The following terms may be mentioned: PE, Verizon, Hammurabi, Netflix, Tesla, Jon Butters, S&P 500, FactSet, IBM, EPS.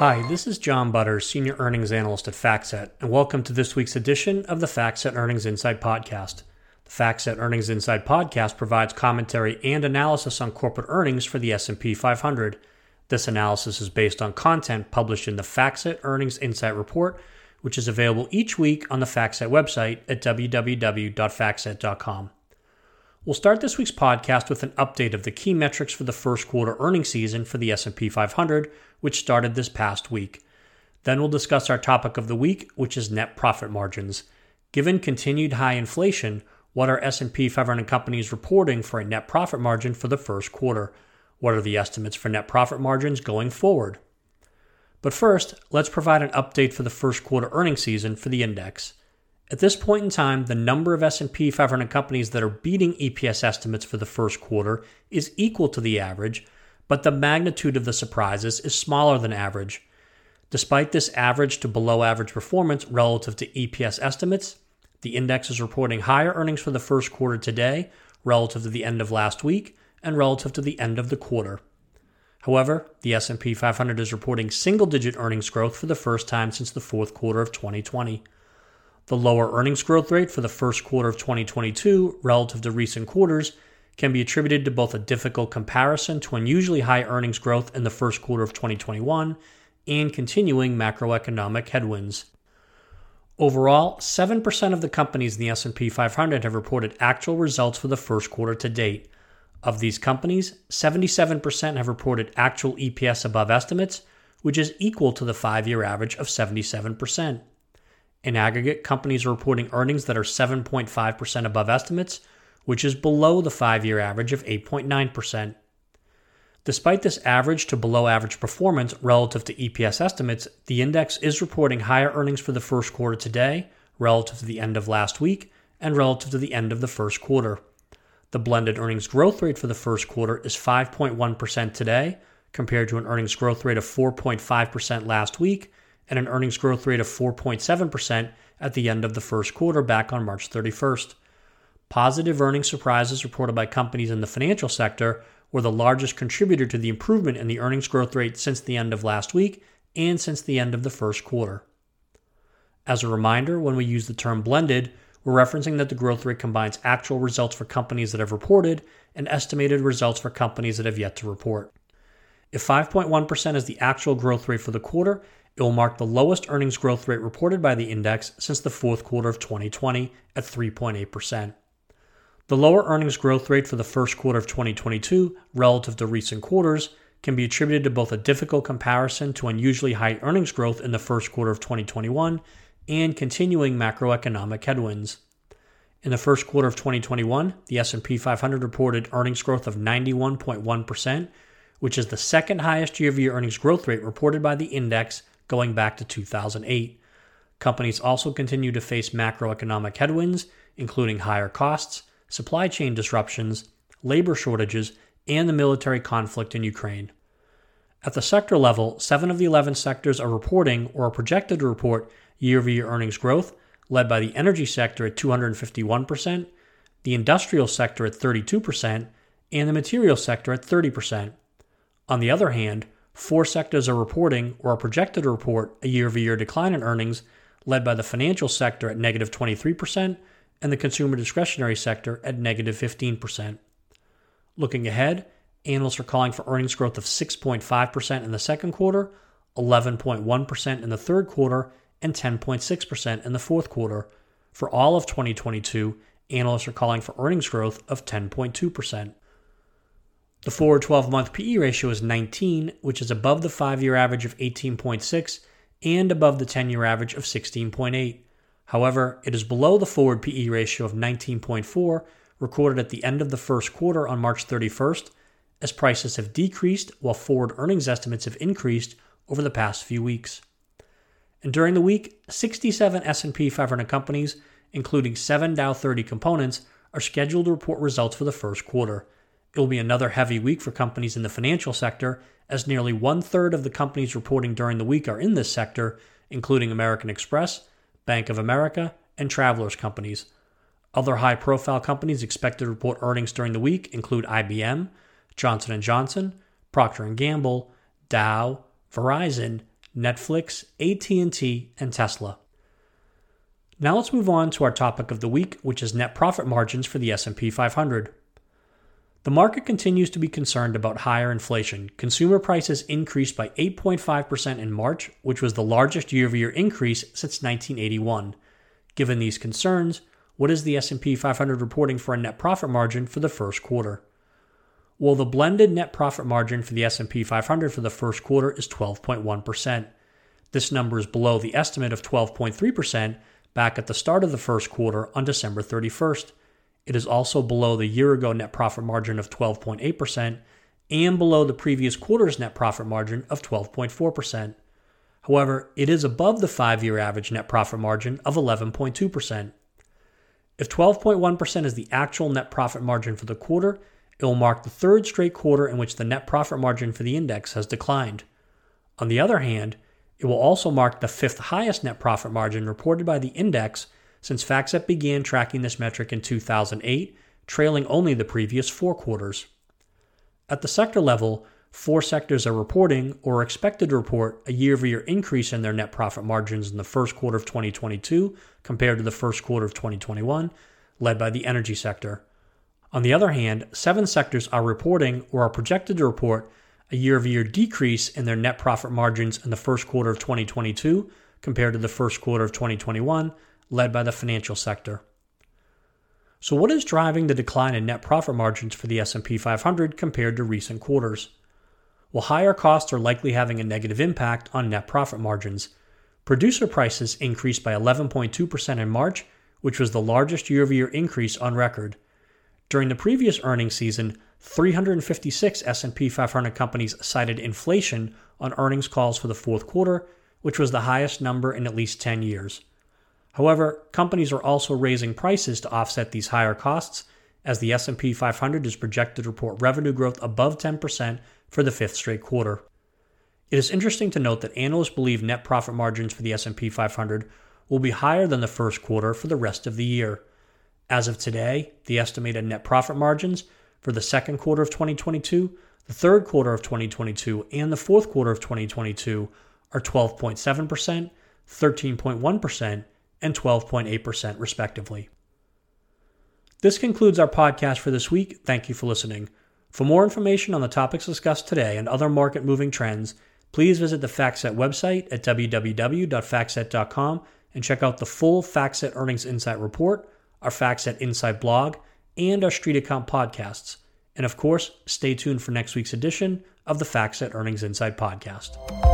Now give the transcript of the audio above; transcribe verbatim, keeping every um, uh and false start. Hi, this is Jon Butters, Senior Earnings Analyst at FactSet, and welcome to this week's edition of the FactSet Earnings Insight Podcast. The FactSet Earnings Insight Podcast provides commentary and analysis on corporate earnings for the S and P five hundred. This analysis is based on content published in the FactSet Earnings Insight Report, which is available each week on the FactSet website at w w w dot factset dot com. We'll start this week's podcast with an update of the key metrics for the first quarter earnings season for the S and P five hundred, which started this past week. Then we'll discuss our topic of the week, which is net profit margins. Given continued high inflation, what are S and P five hundred companies reporting for a net profit margin for the first quarter? What are the estimates for net profit margins going forward? But first, let's provide an update for the first quarter earnings season for the index. At this point in time, the number of S and P five hundred companies that are beating E P S estimates for the first quarter is equal to the average, but the magnitude of the surprises is smaller than average. Despite this average to below average performance relative to E P S estimates, the index is reporting higher earnings for the first quarter today relative to the end of last week and relative to the end of the quarter. However, the S and P five hundred is reporting single-digit earnings growth for the first time since the fourth quarter of twenty twenty. The lower earnings growth rate for the first quarter of twenty twenty-two relative to recent quarters can be attributed to both a difficult comparison to unusually high earnings growth in the first quarter of twenty twenty-one and continuing macroeconomic headwinds. Overall, seven percent of the companies in the S and P five hundred have reported actual results for the first quarter to date. Of these companies, seventy-seven percent have reported actual E P S above estimates, which is equal to the five-year average of seventy-seven percent. In aggregate, companies are reporting earnings that are seven point five percent above estimates, which is below the five-year average of eight point nine percent. Despite this average to below-average performance relative to E P S estimates, the index is reporting higher earnings for the first quarter today relative to the end of last week and relative to the end of the first quarter. The blended earnings growth rate for the first quarter is five point one percent today, compared to an earnings growth rate of four point five percent last week, and an earnings growth rate of four point seven percent at the end of the first quarter back on March thirty-first. Positive earnings surprises reported by companies in the financial sector were the largest contributor to the improvement in the earnings growth rate since the end of last week and since the end of the first quarter. As a reminder, when we use the term blended, we're referencing that the growth rate combines actual results for companies that have reported and estimated results for companies that have yet to report. If five point one percent is the actual growth rate for the quarter, it will mark the lowest earnings growth rate reported by the index since the fourth quarter of twenty twenty at three point eight percent. The lower earnings growth rate for the first quarter of twenty twenty-two relative to recent quarters can be attributed to both a difficult comparison to unusually high earnings growth in the first quarter of twenty twenty-one and continuing macroeconomic headwinds. In the first quarter of twenty twenty-one, the S and P five hundred reported earnings growth of ninety-one point one percent, which is the second highest year-over-year earnings growth rate reported by the index going back to two thousand eight. Companies also continue to face macroeconomic headwinds, including higher costs, supply chain disruptions, labor shortages, and the military conflict in Ukraine. At the sector level, seven of the eleven sectors are reporting or are projected to report year-over-year earnings growth, led by the energy sector at two hundred fifty-one percent, the industrial sector at thirty-two percent, and the material sector at thirty percent. On the other hand, four sectors are reporting or are projected to report a year-over-year decline in earnings, led by the financial sector at negative twenty-three percent and the consumer discretionary sector at negative fifteen percent. Looking ahead, analysts are calling for earnings growth of six point five percent in the second quarter, eleven point one percent in the third quarter, and ten point six percent in the fourth quarter. For all of twenty twenty-two, analysts are calling for earnings growth of ten point two percent. The forward twelve-month P E ratio is nineteen, which is above the five-year average of eighteen point six and above the ten-year average of sixteen point eight. However, it is below the forward P E ratio of nineteen point four recorded at the end of the first quarter on March thirty-first, as prices have decreased while forward earnings estimates have increased over the past few weeks. And during the week, sixty-seven S and P five hundred companies, including seven Dow thirty components, are scheduled to report results for the first quarter. It will be another heavy week for companies in the financial sector, as nearly one-third of the companies reporting during the week are in this sector, including American Express, Bank of America, and Travelers companies. Other high-profile companies expected to report earnings during the week include I B M, Johnson and Johnson, Procter and Gamble, Dow, Verizon, Netflix, A T and T, and Tesla. Now let's move on to our topic of the week, which is net profit margins for the S and P five hundred. The market continues to be concerned about higher inflation. Consumer prices increased by eight point five percent in March, which was the largest year-over-year increase since nineteen eighty-one. Given these concerns, what is the S and P five hundred reporting for a net profit margin for the first quarter? Well, the blended net profit margin for the S and P five hundred for the first quarter is twelve point one percent. This number is below the estimate of twelve point three percent back at the start of the first quarter on December thirty-first. It is also below the year-ago net profit margin of twelve point eight percent and below the previous quarter's net profit margin of twelve point four percent. However, it is above the five-year average net profit margin of eleven point two percent. If twelve point one percent is the actual net profit margin for the quarter, it will mark the third straight quarter in which the net profit margin for the index has declined. On the other hand, it will also mark the fifth highest net profit margin reported by the index since FactSet began tracking this metric in two thousand eight, trailing only the previous four quarters. At the sector level, four sectors are reporting or are expected to report a year-over-year increase in their net profit margins in the first quarter of twenty twenty-two compared to the first quarter of twenty twenty-one, led by the energy sector. On the other hand, seven sectors are reporting or are projected to report a year-over-year decrease in their net profit margins in the first quarter of twenty twenty-two compared to the first quarter of twenty twenty-one, led by the financial sector. So what is driving the decline in net profit margins for the S and P five hundred compared to recent quarters? Well, higher costs are likely having a negative impact on net profit margins. Producer prices increased by eleven point two percent in March, which was the largest year-over-year increase on record. During the previous earnings season, three hundred fifty-six S and P five hundred companies cited inflation on earnings calls for the fourth quarter, which was the highest number in at least ten years. However, companies are also raising prices to offset these higher costs, as the S and P five hundred is projected to report revenue growth above ten percent for the fifth straight quarter. It is interesting to note that analysts believe net profit margins for the S and P five hundred will be higher than the first quarter for the rest of the year. As of today, the estimated net profit margins for the second quarter of twenty twenty-two, the third quarter of twenty twenty-two, and the fourth quarter of twenty twenty-two are twelve point seven percent, thirteen point one percent, and twelve point eight percent respectively. This concludes our podcast for this week. Thank you for listening. For more information on the topics discussed today and other market-moving trends, please visit the FactSet website at w w w dot factset dot com and check out the full FactSet Earnings Insight Report, our FactSet Insight blog, and our Street Account podcasts. And of course, stay tuned for next week's edition of the FactSet Earnings Insight podcast.